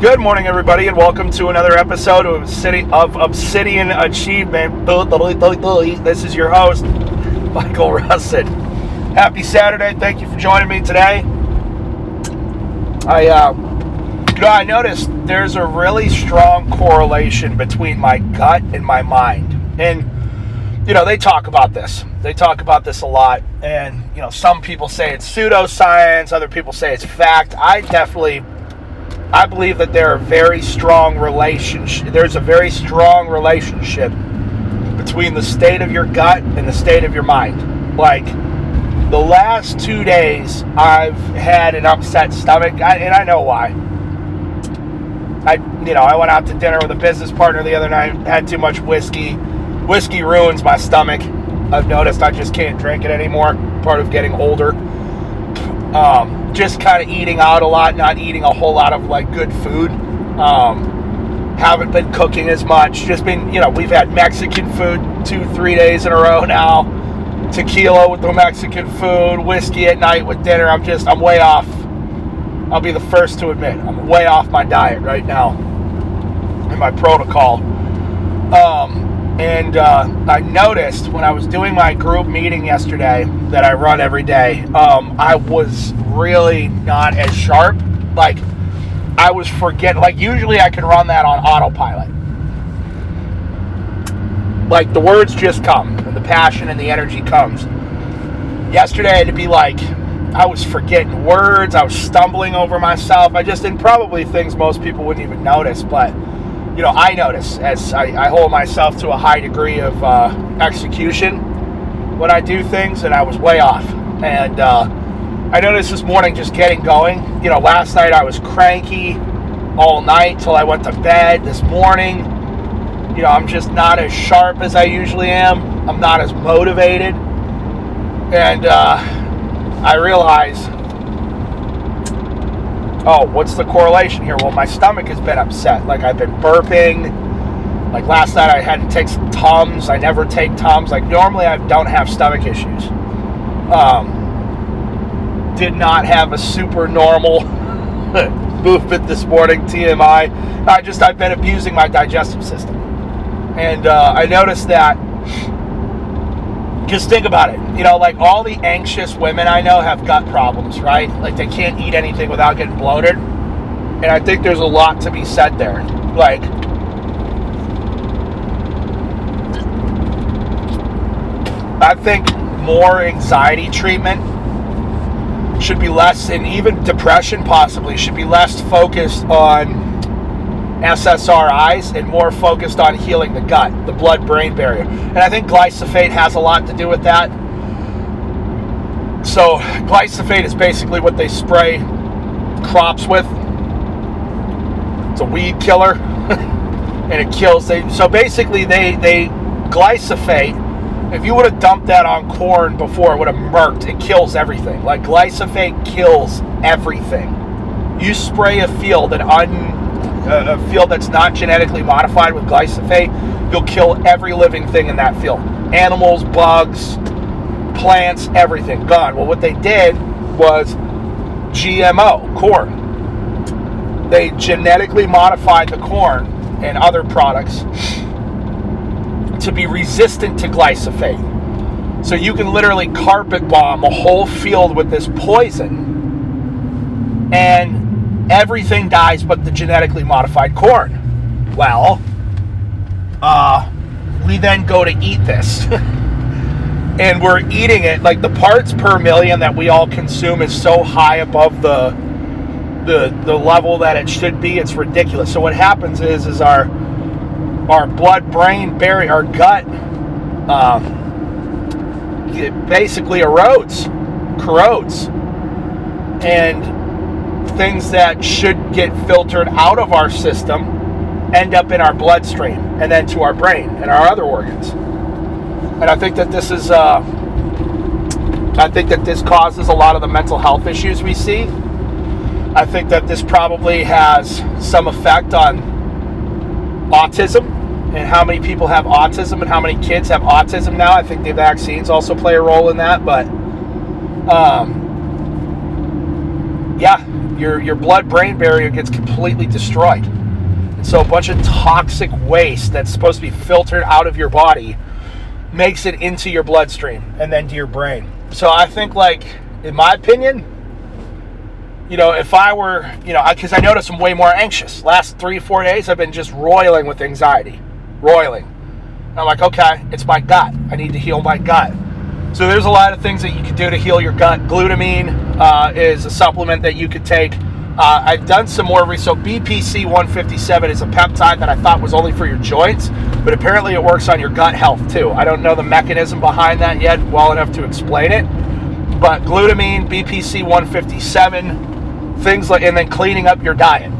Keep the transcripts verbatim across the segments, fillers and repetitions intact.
Good morning, everybody, and welcome to another episode of City of Obsidian Achievement. This is your host, Michael Russett. Happy Saturday. Thank you for joining me today. I, uh, you know, I noticed there's a really strong correlation between my gut and my mind. And, you know, they talk about this. They talk about this a lot. And, you know, some people say it's pseudoscience. Other people say it's fact. I definitely... I believe that there are very strong relationship. There's a very strong relationship between the state of your gut and the state of your mind. Like the last two days, I've had an upset stomach, I, and I know why. I, you know, I went out to dinner with a business partner the other night. Had too much whiskey. Whiskey ruins my stomach. I've noticed I just can't drink it anymore. Part of getting older. Um. Just kind of eating out a lot, not eating a whole lot of like good food. Um, haven't been cooking as much. Just been, you know, we've had Mexican food two, three days in a row now. Tequila with the Mexican food, whiskey at night with dinner. I'm just, I'm way off. I'll be the first to admit, I'm way off my diet right now and my protocol. Um, and uh, I noticed when I was doing my group meeting yesterday that I run every day, um, I was really not as sharp. Like, I was forgetting. Like, usually I can run that on autopilot. Like, the words just come, and the passion and the energy comes. Yesterday, I had to be like, I was forgetting words. I was stumbling over myself. I just did probably things most people wouldn't even notice, but... You know, I notice as I, I hold myself to a high degree of uh, execution when I do things, and I was way off. And uh, I noticed this morning just getting going. You know, last night I was cranky all night till I went to bed. This morning, you know, I'm just not as sharp as I usually am. I'm not as motivated. And uh, I realize, oh, what's the correlation here? Well, my stomach has been upset. Like, I've been burping. Like, last night I had to take some Tums. I never take Tums. Like, normally I don't have stomach issues. Um, did not have a super normal movement this morning, T M I. I just, I've been abusing my digestive system. And uh, I noticed that. Just think about it. You know, like all the anxious women I know have gut problems, right? Like they can't eat anything without getting bloated. And I think there's a lot to be said there. Like, I think more anxiety treatment should be less, and even depression possibly, should be less focused on S S R Is and more focused on healing the gut, the blood-brain barrier. And I think glyphosate has a lot to do with that. So glyphosate is basically what they spray crops with. It's a weed killer. And it kills. They, so basically they, they glyphosate. If you would have dumped that on corn before, it would have murked. It kills everything. Like glyphosate kills everything. You spray a field and un... a field that's not genetically modified with glyphosate, you'll kill every living thing in that field. Animals, bugs, plants, everything gone. Well, what they did was G M O, corn. They genetically modified the corn and other products to be resistant to glyphosate. So you can literally carpet bomb a whole field with this poison, and everything dies but the genetically modified corn. Well, uh, we then go to eat this. And we're eating it. Like, the parts per million that we all consume is so high above the, the, the level that it should be. It's ridiculous. So what happens is, is our, our blood-brain barrier, our gut, um, it basically erodes, corrodes. And things that should get filtered out of our system end up in our bloodstream and then to our brain and our other organs. And I think that this is, uh, I think that this causes a lot of the mental health issues we see. I think that this probably has some effect on autism and how many people have autism and how many kids have autism now. I think the vaccines also play a role in that, but um, yeah. your your blood-brain barrier gets completely destroyed. And so a bunch of toxic waste that's supposed to be filtered out of your body makes it into your bloodstream and then to your brain. So I think, like, in my opinion, you know, if I were, you know, because I, I noticed I'm way more anxious. Last three, four days, I've been just roiling with anxiety. Roiling. And I'm like, okay, it's my gut. I need to heal my gut. So there's a lot of things that you can do to heal your gut. Glutamine uh, is a supplement that you could take. Uh, I've done some more research. So B P C one fifty-seven is a peptide that I thought was only for your joints, but apparently it works on your gut health too. I don't know the mechanism behind that yet well enough to explain it. But glutamine, B P C one fifty-seven... things like, and then cleaning up your diet,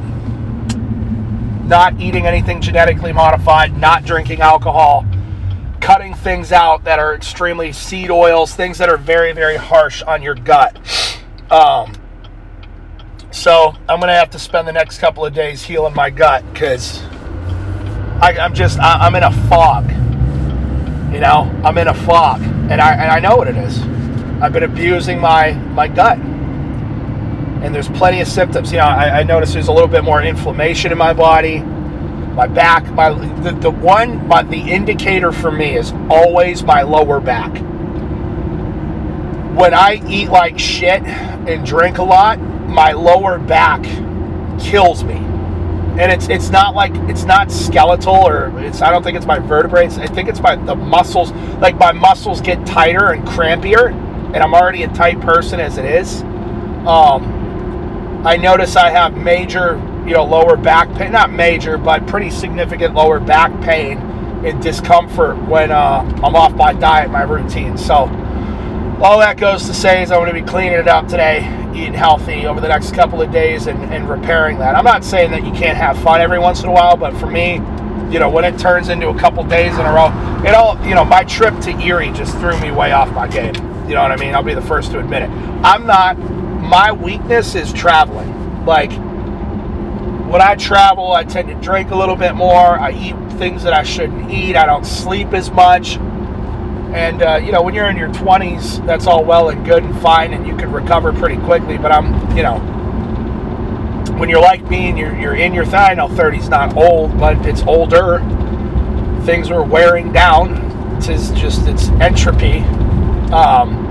not eating anything genetically modified, not drinking alcohol, cutting things out that are extremely, seed oils, things that are very, very harsh on your gut. Um, so I'm gonna have to spend the next couple of days healing my gut, because I'm just I, I'm in a fog. You know, I'm in a fog, and I and I know what it is. I've been abusing my my gut. And there's plenty of symptoms. You know, I, I noticed there's a little bit more inflammation in my body, my back. My the, the one, my, the indicator for me is always my lower back. When I eat like shit and drink a lot, my lower back kills me. And it's it's not like, it's not skeletal, or it's, I don't think it's my vertebrae. It's, I think it's my the muscles. Like my muscles get tighter and crampier, and I'm already a tight person as it is. Um. I notice I have major, you know, lower back pain, not major, but pretty significant lower back pain and discomfort when uh, I'm off my diet, my routine. So all that goes to say is I'm going to be cleaning it up today, eating healthy over the next couple of days, and, and repairing that. I'm not saying that you can't have fun every once in a while, but for me, you know, when it turns into a couple days in a row, it all, you know, my trip to Erie just threw me way off my game. You know what I mean? I'll be the first to admit it. I'm not... My weakness is traveling. Like, when I travel, I tend to drink a little bit more. I eat things that I shouldn't eat. I don't sleep as much. And, uh, you know, when you're in your twenties, that's all well and good and fine, and you can recover pretty quickly. But I'm, you know, when you're like me and you're, you're in your, th- I know thirty's not old, but it's older. Things are wearing down. It's just, it's entropy. Um...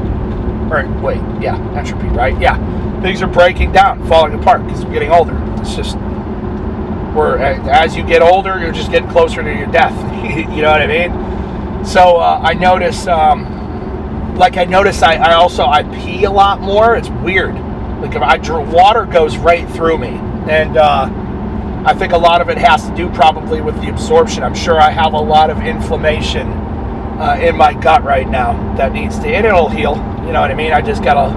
Or wait, yeah, entropy, right? Yeah. Things are breaking down, falling apart, because we're getting older. It's just, we're, as you get older, you're just getting closer to your death. You know what I mean? So uh, I noticed, um, like I noticed, I, I also, I pee a lot more. It's weird. Like, if I drew, water goes right through me. And uh, I think a lot of it has to do probably with the absorption. I'm sure I have a lot of inflammation uh, in my gut right now that needs to, and it'll heal. You know what I mean? I just gotta,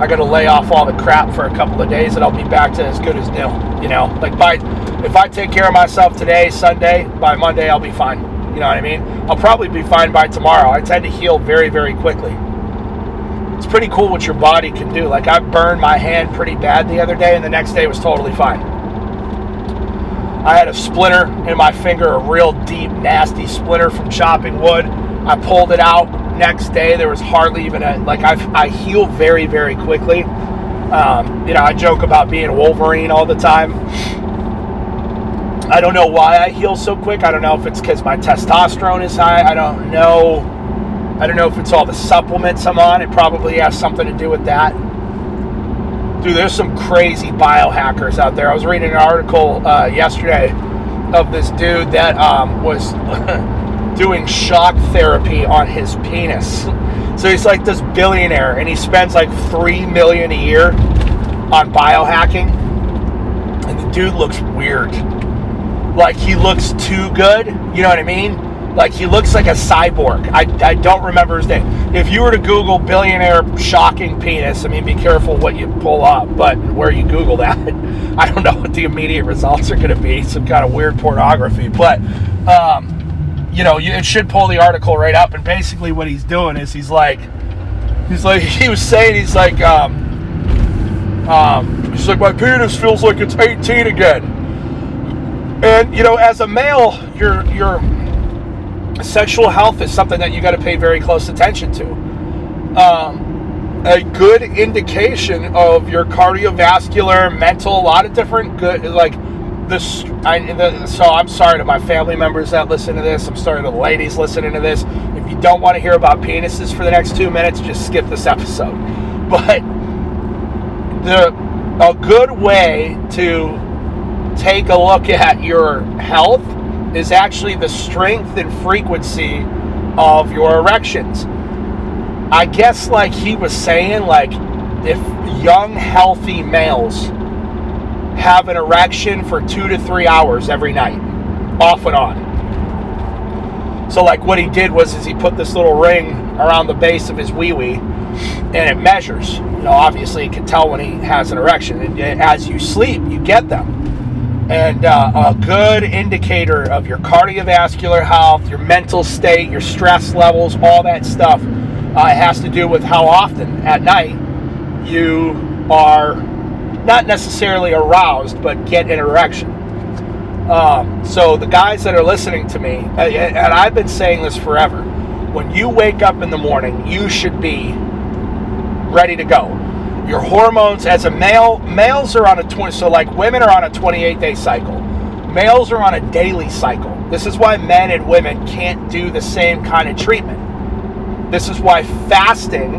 I gotta lay off all the crap for a couple of days, and I'll be back to as good as new. You know, like by, if I take care of myself today, Sunday, by Monday I'll be fine. You know what I mean? I'll probably be fine by tomorrow. I tend to heal very, very quickly. It's pretty cool what your body can do. Like, I burned my hand pretty bad the other day, and the next day was totally fine. I had a splinter in my finger, a real deep, nasty splinter from chopping wood. I pulled it out. Next day there was hardly even a, like, I I heal very, very quickly. Um, you know, I joke about being Wolverine all the time. I don't know why I heal so quick. I don't know if it's because my testosterone is high. I don't know. I don't know if it's all the supplements I'm on. It probably has something to do with that. Dude, there's some crazy biohackers out there. I was reading an article uh, yesterday of this dude that um, was... doing shock therapy on his penis. So he's like this billionaire, and he spends like three million a year on biohacking, and the dude looks weird. Like, he looks too good. You know what I mean? Like, he looks like a cyborg. I, I don't remember his name. If you were to Google billionaire shocking penis, I mean, be careful what you pull up, but where you Google that. I don't know what the immediate results are going to be. Some kind of weird pornography. But um you know, it should pull the article right up. And basically what he's doing is he's like, he's like, he was saying, he's like, um, um, he's like, my penis feels like it's eighteen again. And, you know, as a male, your, your sexual health is something that you got to pay very close attention to. Um, a good indication of your cardiovascular, mental, a lot of different good, like, this, I, the, so I'm sorry to my family members that listen to this. I'm sorry to the ladies listening to this. If you don't want to hear about penises for the next two minutes, just skip this episode. But the a good way to take a look at your health is actually the strength and frequency of your erections. I guess, like he was saying, like, if young, healthy males have an erection for two to three hours every night, off and on. So, like, what he did was is he put this little ring around the base of his wee-wee, and it measures. You know, obviously, you can tell when he has an erection. And as you sleep, you get them. And uh, a good indicator of your cardiovascular health, your mental state, your stress levels, all that stuff. Uh, it has to do with how often at night you are not necessarily aroused, but get an erection. Um, so the guys that are listening to me, and I've been saying this forever, when you wake up in the morning, you should be ready to go. Your hormones as a male, males are on a twenty, so like women are on a twenty-eight day cycle. Males are on a daily cycle. This is why men and women can't do the same kind of treatment. This is why fasting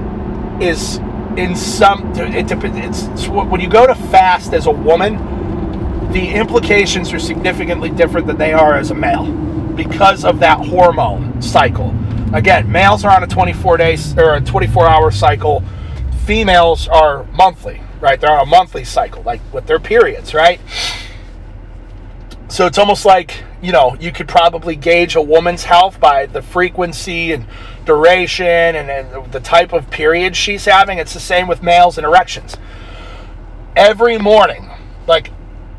is in some, it, it's, it's, when you go to fast as a woman, the implications are significantly different than they are as a male because of that hormone cycle. Again, males are on a twenty-four day or a twenty-four hour cycle. Females are monthly, right? They're on a monthly cycle, like with their periods, right? So it's almost like, you know, you could probably gauge a woman's health by the frequency and duration and, and the type of period she's having. It's the same with males and erections. Every morning, like,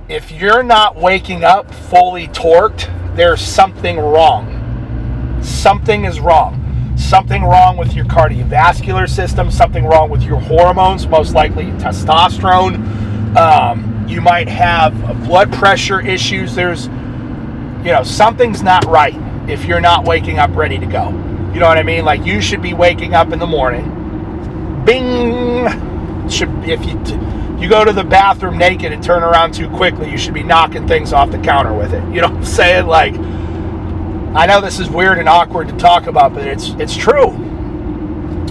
if you're not waking up fully torqued, there's something wrong. Something is wrong. Something wrong with your cardiovascular system, something wrong with your hormones, most likely testosterone. Um, You might have blood pressure issues. There's, you know, something's not right if you're not waking up ready to go. You know what I mean? Like, you should be waking up in the morning. Bing! Should, if you you go to the bathroom naked and turn around too quickly, you should be knocking things off the counter with it. You know what I'm saying? Like, I know this is weird and awkward to talk about, but it's it's true.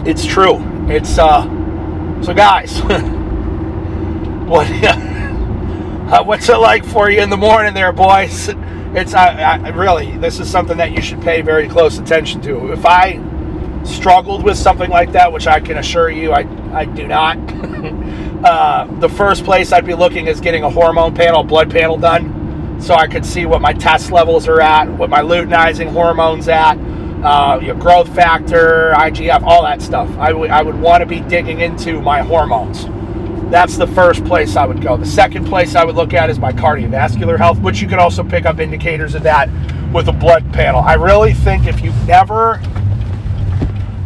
It's true. It's, uh, so guys, what, yeah. Uh, what's it like for you in the morning there, boys? It's I, I, really, this is something that you should pay very close attention to. If I struggled with something like that, which I can assure you I, I do not, uh, the first place I'd be looking is getting a hormone panel, blood panel done, so I could see what my test levels are at, what my luteinizing hormone's at, uh, your growth factor, I G F, all that stuff. I, w- I would want to be digging into my hormones. That's the first place I would go. The second place I would look at is my cardiovascular health, which you can also pick up indicators of that with a blood panel. I really think if you've never,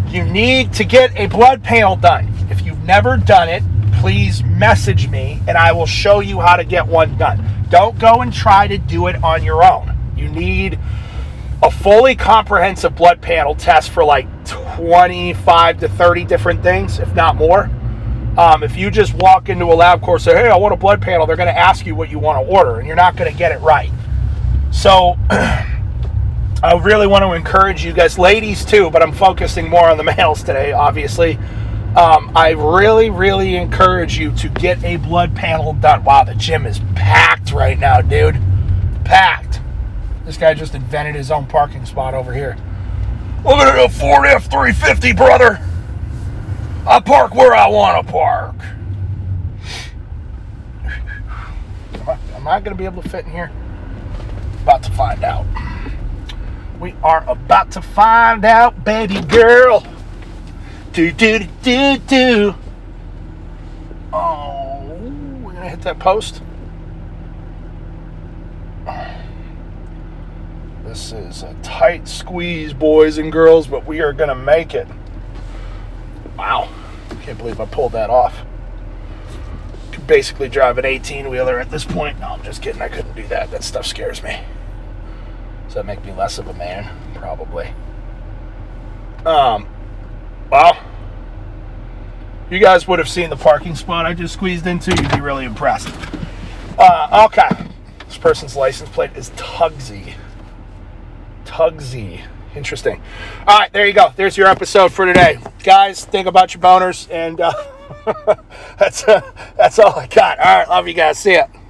you need to get a blood panel done. If you've never done it, please message me and I will show you how to get one done. Don't go and try to do it on your own. You need a fully comprehensive blood panel test for like twenty-five to thirty different things, if not more. Um, if you just walk into a lab course and say, hey, I want a blood panel, they're going to ask you what you want to order, and you're not going to get it right. So I really want to encourage you guys, ladies too, but I'm focusing more on the males today, obviously. Um, I really, really encourage you to get a blood panel done. Wow, the gym is packed right now, dude. Packed. This guy just invented his own parking spot over here. Look at a Ford F three fifty, brother. I park where I want to park. Am I, am I going to be able to fit in here? About to find out. We are about to find out, baby girl. Do, do, do, do, do. Oh, we're going to hit that post. This is a tight squeeze, boys and girls, but we are going to make it. Wow, can't believe I pulled that off. Could basically drive an eighteen-wheeler at this point. No, I'm just kidding. I couldn't do that. That stuff scares me. Does that make me less of a man? Probably. Um, wow. you guys would have seen the parking spot I just squeezed into, you'd be really impressed. Uh, okay. This person's license plate is Tugsy. Tugsy. Interesting. All right, there you go. There's your episode for today. Guys, think about your boners, and uh, that's, uh, that's all I got. All right, love you guys. See ya.